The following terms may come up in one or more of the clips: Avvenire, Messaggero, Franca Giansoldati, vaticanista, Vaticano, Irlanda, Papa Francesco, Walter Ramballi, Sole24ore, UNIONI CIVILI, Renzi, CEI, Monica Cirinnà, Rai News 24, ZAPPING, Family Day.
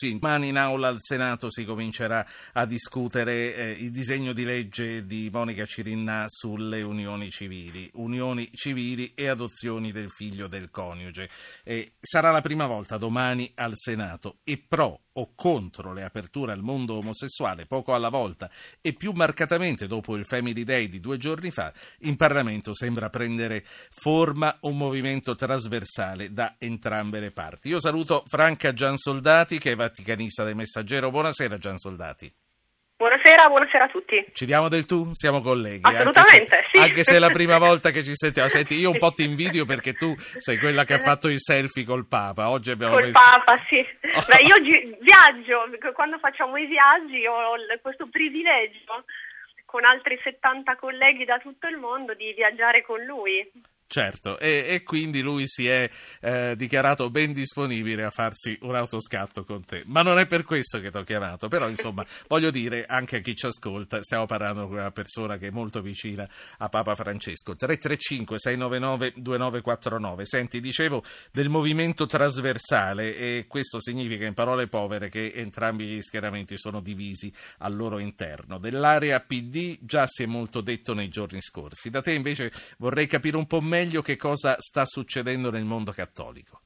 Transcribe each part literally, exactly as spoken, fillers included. Sì, domani in aula al Senato si comincerà a discutere eh, il disegno di legge di Monica Cirinnà sulle unioni civili, unioni civili e adozioni del figlio del coniuge. Eh, sarà la prima volta domani al Senato e pro o contro le aperture al mondo omosessuale poco alla volta e più marcatamente dopo il Family Day di due giorni fa, in Parlamento sembra prendere forma un movimento trasversale da entrambe le parti. Io saluto Franca Giansoldati che è vaticanista del Messaggero. Buonasera Giansoldati. Buonasera, buonasera a tutti. Ci diamo del tu? Siamo colleghi. Assolutamente, anche se, sì. Anche se è la prima volta che ci sentiamo. Senti, io un po' ti invidio perché tu sei quella che ha fatto i selfie col Papa. Oggi abbiamo col messo... Papa, sì. Oh. Beh, io gi- viaggio, quando facciamo i viaggi ho questo privilegio con altri settanta colleghi da tutto il mondo di viaggiare con lui. Certo, e, e quindi lui si è eh, dichiarato ben disponibile a farsi un autoscatto con te, ma non è per questo che ti ho chiamato, però insomma voglio dire anche a chi ci ascolta, stiamo parlando con una persona che è molto vicina a Papa Francesco. Tre tre cinque sei nove nove due nove quattro nove. Senti, dicevo del movimento trasversale e questo significa in parole povere che entrambi gli schieramenti sono divisi al loro interno. Dell'area P D già si è molto detto nei giorni scorsi, da te invece vorrei capire un po' meglio meglio che cosa sta succedendo nel mondo cattolico.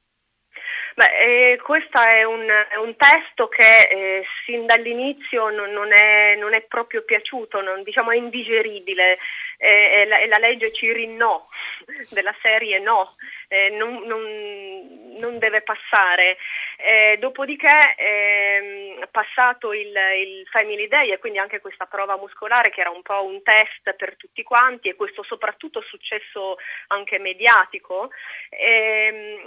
Beh, eh, questo è un, è un testo che eh, sin dall'inizio non, non, è, non è proprio piaciuto, non, diciamo è indigeribile, eh, è, la, è la legge Cirinnò, della serie no, eh, non, non, non deve passare. Eh, dopodiché è eh, passato il, il Family Day e quindi anche questa prova muscolare che era un po' un test per tutti quanti e questo soprattutto successo anche mediatico. Eh,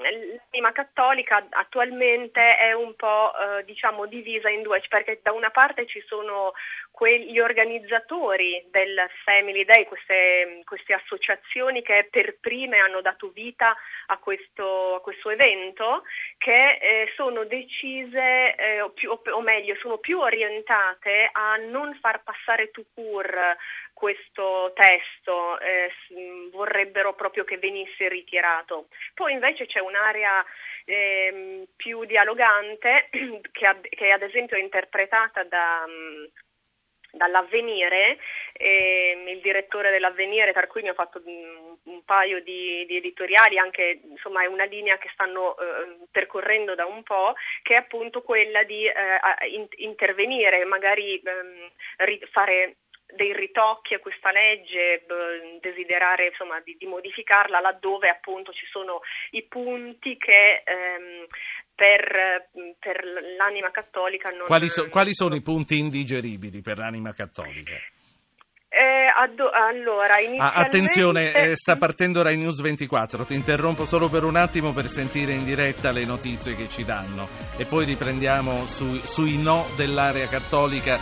l'anima cattolica attualmente è un po' eh, diciamo divisa in due, perché da una parte ci sono quegli organizzatori del Family Day, queste, queste associazioni che per prime hanno dato vita a questo, a questo evento, che eh, sono decise eh, o, più, o meglio sono più orientate a non far passare tout court questo testo, eh, vorrebbero proprio che venisse ritirato. Poi invece c'è un'area eh, più dialogante che, ad, che ad esempio è interpretata da... dall'Avvenire, eh, il direttore dell'Avvenire, per cui mi ho fatto mh, un paio di, di editoriali, anche insomma è una linea che stanno eh, percorrendo da un po', che è appunto quella di eh, in, intervenire, magari mh, ri, fare dei ritocchi a questa legge, b- desiderare insomma di, di modificarla laddove appunto ci sono i punti che ehm, Per, per l'anima cattolica non... Quali, so, quali sono i punti indigeribili per l'anima cattolica? Eh, addo- allora, inizialmente... ah, attenzione, eh, sta partendo Rai News ventiquattro, ti interrompo solo per un attimo per sentire in diretta le notizie che ci danno e poi riprendiamo su, sui no dell'area cattolica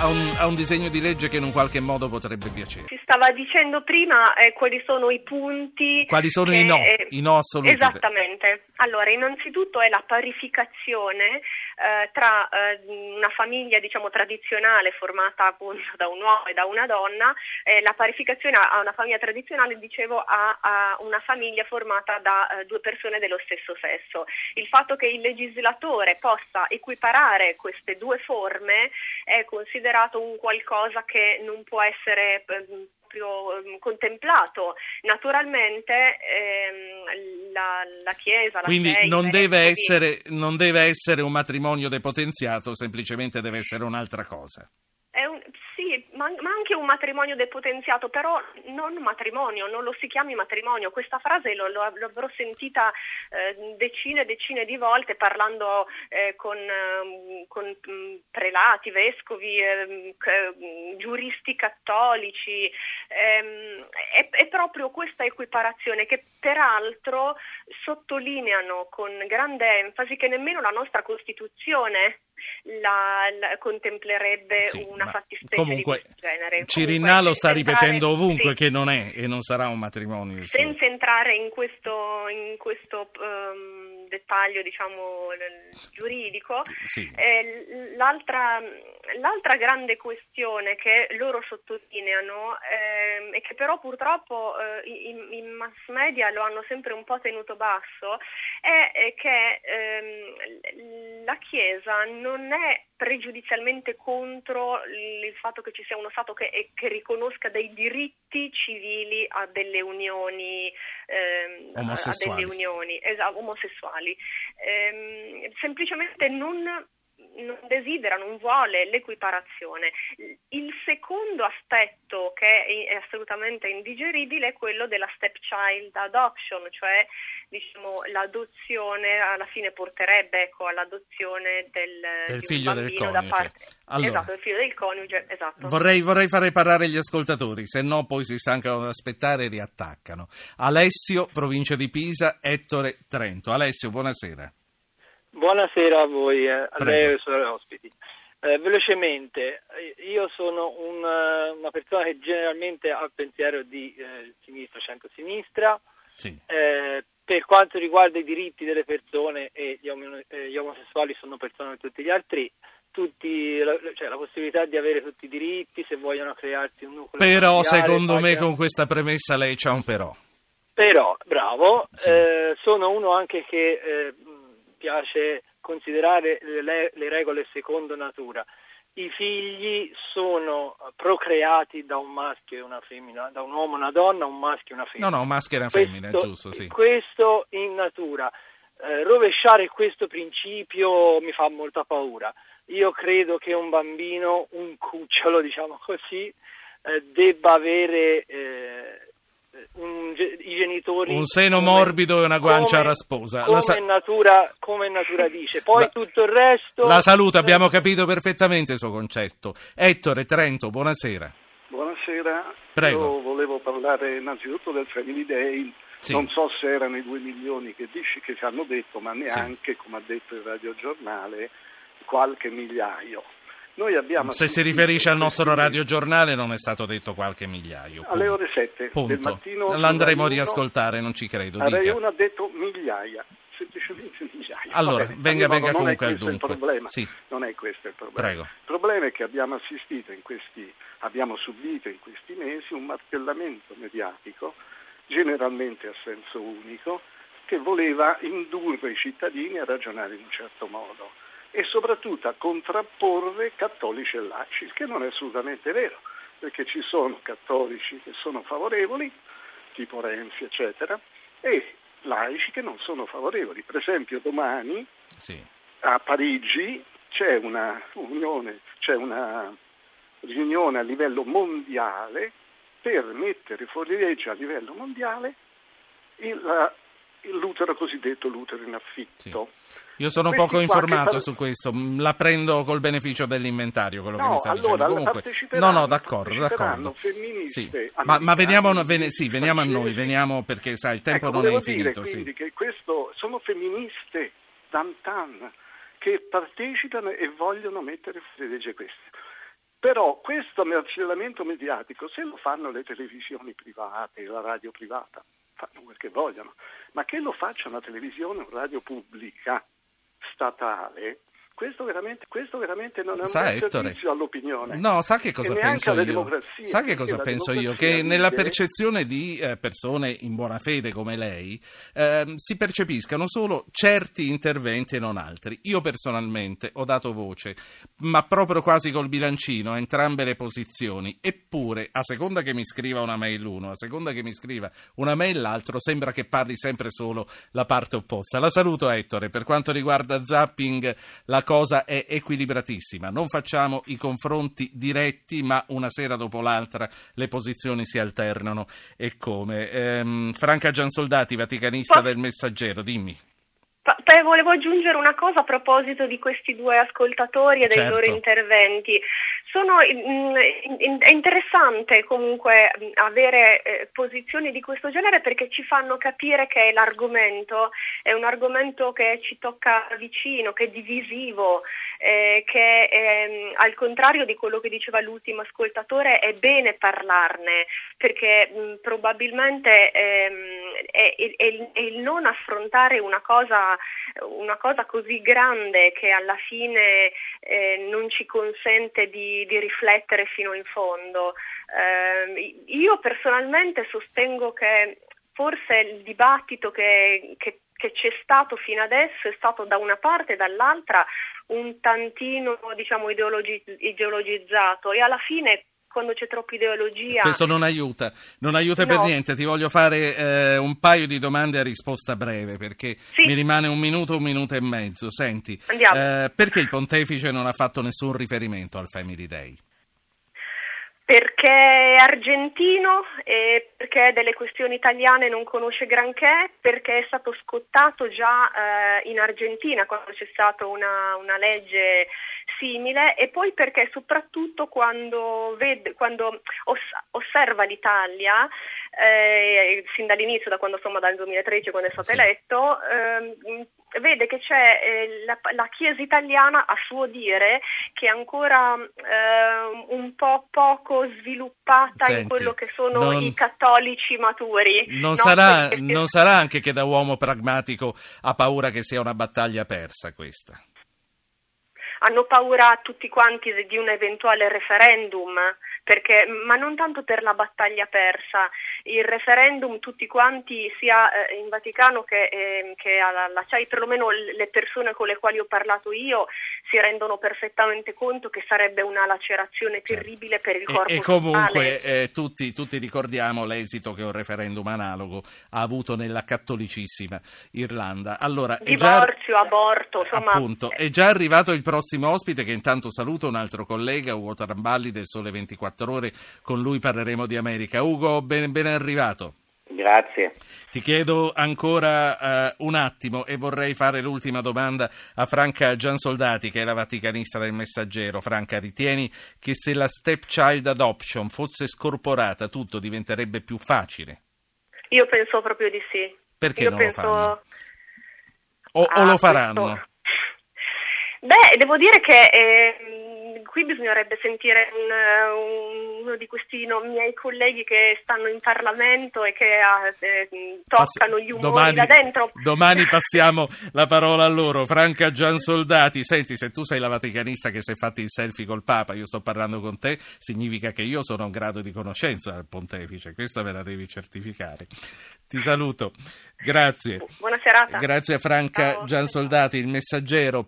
a un, a un disegno di legge che in un qualche modo potrebbe piacere. Si stava dicendo prima eh, quali sono i punti... Quali sono che, i no, eh, i no assoluti. Esattamente. Allora, innanzitutto è la parificazione eh, tra eh, una famiglia diciamo tradizionale formata appunto da un uomo e da una donna. Eh, la parificazione a una famiglia tradizionale, dicevo, a, a una famiglia formata da eh, due persone dello stesso sesso. Il fatto che il legislatore possa equiparare queste due forme è considerato un qualcosa che non può essere eh, proprio eh, contemplato. Naturalmente ehm, la, la Chiesa... La Quindi Chiesa, non, deve essere, non deve essere un matrimonio depotenziato, semplicemente deve essere un'altra cosa. È un... ma anche un matrimonio depotenziato, però non matrimonio, non lo si chiami matrimonio. Questa frase lo, lo, l'avrò sentita eh, decine e decine di volte parlando eh, con, eh, con prelati, vescovi, eh, eh, giuristi cattolici, eh, è, è proprio questa equiparazione che peraltro sottolineano con grande enfasi che nemmeno la nostra Costituzione La, la contemplerebbe sì, una fattispecie comunque, di questo genere. Cirinnà lo sta ripetendo ovunque sì, che non è e non sarà un matrimonio. Senza entrare in questo, in questo um, dettaglio diciamo giuridico, sì. eh, l'altra, l'altra grande questione che loro sottolineano è ehm, e che però purtroppo eh, i, i mass media lo hanno sempre un po' tenuto basso, è che ehm, la Chiesa non è pregiudizialmente contro il fatto che ci sia uno Stato che, che riconosca dei diritti civili a delle unioni ehm, omosessuali, a delle unioni, esatto, omosessuali. Ehm, semplicemente non non desidera, non vuole l'equiparazione. Il secondo aspetto che è assolutamente indigeribile è quello della stepchild adoption, cioè diciamo l'adozione alla fine porterebbe ecco all'adozione del, del figlio del coniuge. Da parte... allora, esatto, il figlio del coniuge, esatto. Vorrei, vorrei fare parlare gli ascoltatori, se no poi si stancano ad aspettare e riattaccano. Alessio, provincia di Pisa, Ettore, Trento. Alessio, buonasera. Buonasera a voi, eh, a lei e ai suoi ospiti. Eh, velocemente, io sono un, una persona che generalmente ha il pensiero di eh, sinistra, centro-sinistra, sì. eh, per quanto riguarda i diritti delle persone e gli, om- eh, gli omosessuali sono persone come tutti gli altri, tutti la, cioè, la possibilità di avere tutti i diritti se vogliono crearsi un nucleo. Però secondo me con questa premessa lei c'ha un però. Però, bravo, sì. eh, sono uno anche che... Eh, piace considerare le, le regole secondo natura. I figli sono procreati da un maschio e una femmina, da un uomo e una donna, un maschio e una femmina. No, no, un maschio e una femmina, questo, giusto, sì. Questo in natura. Eh, rovesciare questo principio mi fa molta paura. Io credo che un bambino, un cucciolo, diciamo così, eh, debba avere... Eh, Un, i genitori un seno come, morbido e una guancia come, rasposa come, sa- natura, come natura dice poi la, tutto il resto la salute, abbiamo capito perfettamente il suo concetto. Ettore, Trento, buonasera. Buonasera. Prego. Io volevo parlare innanzitutto del Family Day, sì. Non so se erano i due milioni che dici che ci hanno detto, ma neanche, sì, come ha detto il radiogiornale, qualche migliaio. Noi abbiamo Se si riferisce al nostro radiogiornale non è stato detto qualche migliaio. Punto. Alle ore sette punto. Del mattino... L'andremo a riascoltare, non ci credo. Rai uno ha detto migliaia, semplicemente migliaia. Allora, Vabbè, venga, venga comunque al dunque. Sì. Non è questo il problema. Prego. Il problema è che abbiamo assistito in questi... abbiamo subito in questi mesi un martellamento mediatico, generalmente a senso unico, che voleva indurre i cittadini a ragionare in un certo modo. E soprattutto a contrapporre cattolici e laici, il che non è assolutamente vero, perché ci sono cattolici che sono favorevoli, tipo Renzi, eccetera, e laici che non sono favorevoli. Per esempio domani, sì, a Parigi c'è una unione, c'è una riunione a livello mondiale per mettere fuori legge a livello mondiale il l'utero cosiddetto, l'utero in affitto. Sì. Io sono Questi poco informato par- su questo, la prendo col beneficio dell'inventario, quello no, che mi sta allora, dicendo. Comunque, no, no, d'accordo, d'accordo. Sì. Ma, ma veniamo, ven- sì, veniamo a noi, veniamo perché sai, il tempo ecco, non è infinito. Dire, sì. Quindi che questo sono femministe d'antan che partecipano e vogliono mettere fuori legge questo. Però questo marcellamento mediatico, se lo fanno le televisioni private, la radio privata, fanno quel che vogliono, ma che lo faccia una televisione o una radio pubblica statale, questo veramente, questo veramente non è un servizio all'opinione. No, sa che cosa penso io? Sa che cosa penso io? Che nella percezione di eh, persone in buona fede come lei eh, si percepiscano solo certi interventi e non altri. Io personalmente ho dato voce, ma proprio quasi col bilancino, a entrambe le posizioni. Eppure, a seconda che mi scriva una mail l'uno, a seconda che mi scriva una mail l'altro, sembra che parli sempre solo la parte opposta. La saluto, Ettore. Per quanto riguarda Zapping, la cosa è equilibratissima, non facciamo i confronti diretti, ma una sera dopo l'altra le posizioni si alternano e come. Ehm, Franca Giansoldati, vaticanista del Messaggero, dimmi. Beh, volevo aggiungere una cosa a proposito di questi due ascoltatori e dei certo. loro interventi. Sono, è interessante comunque avere eh, posizioni di questo genere perché ci fanno capire che l'argomento è un argomento che ci tocca vicino, che è divisivo, eh, che ehm, al contrario di quello che diceva l'ultimo ascoltatore è bene parlarne, perché mh, probabilmente ehm, è, è, è, il, è il non affrontare una cosa, una cosa così grande che alla fine eh, non ci consente di, di riflettere fino in fondo. Eh, io personalmente sostengo che forse il dibattito che, che, che c'è stato fino adesso è stato da una parte e dall'altra un tantino, diciamo, ideologi- ideologizzato, e alla fine quando c'è troppa ideologia... Questo non aiuta, non aiuta no. per niente. Ti voglio fare eh, un paio di domande a risposta breve, perché sì. mi rimane un minuto, un minuto e mezzo. Senti, eh, perché il pontefice non ha fatto nessun riferimento al Family Day? Perché è argentino, e perché delle questioni italiane non conosce granché, perché è stato scottato già eh, in Argentina quando c'è stata una, una legge simile, e poi perché soprattutto quando, vede, quando oss- osserva l'Italia, eh, sin dall'inizio, da quando insomma dal duemilatredici quando è stato sì. eletto, eh, vede che c'è eh, la, la Chiesa italiana, a suo dire, che è ancora eh, un po' poco sviluppata. Senti, in quello che sono non, i cattolici maturi. Non, no? sarà, Perché... non sarà anche che da uomo pragmatico ha paura che sia una battaglia persa questa? Hanno paura tutti quanti di un eventuale referendum, perché, ma non tanto per la battaglia persa, il referendum tutti quanti, sia in Vaticano che, eh, che alla, alla C E I, perlomeno le persone con le quali ho parlato io, si rendono perfettamente conto che sarebbe una lacerazione terribile certo. per il corpo e, e comunque eh, tutti, tutti ricordiamo l'esito che un referendum analogo ha avuto nella cattolicissima Irlanda. Allora, divorzio, è già... aborto, insomma... Appunto, è già arrivato il prossimo ospite, che intanto saluto, un altro collega, Walter Ramballi del Sole ventiquattro ore, con lui parleremo di America. Ugo, ben, ben arrivato. Grazie. Ti chiedo ancora uh, un attimo e vorrei fare l'ultima domanda a Franca Giansoldati, che è la vaticanista del Messaggero. Franca, ritieni che se la stepchild adoption fosse scorporata tutto diventerebbe più facile? Io penso proprio di sì. Perché Io non penso... lo fanno? O, ah, o lo faranno? Questo... Beh, devo dire che... Eh... Qui bisognerebbe sentire un, uno di questi no, miei colleghi che stanno in Parlamento e che eh, toccano gli umori domani, da dentro. Domani passiamo la parola a loro. Franca Giansoldati, senti, se tu sei la vaticanista che si è fatti il selfie col Papa, io sto parlando con te, significa che io sono a un grado di conoscenza del pontefice, questa me la devi certificare. Ti saluto, grazie. Buona serata. Grazie a Franca Ciao. Giansoldati, il Messaggero.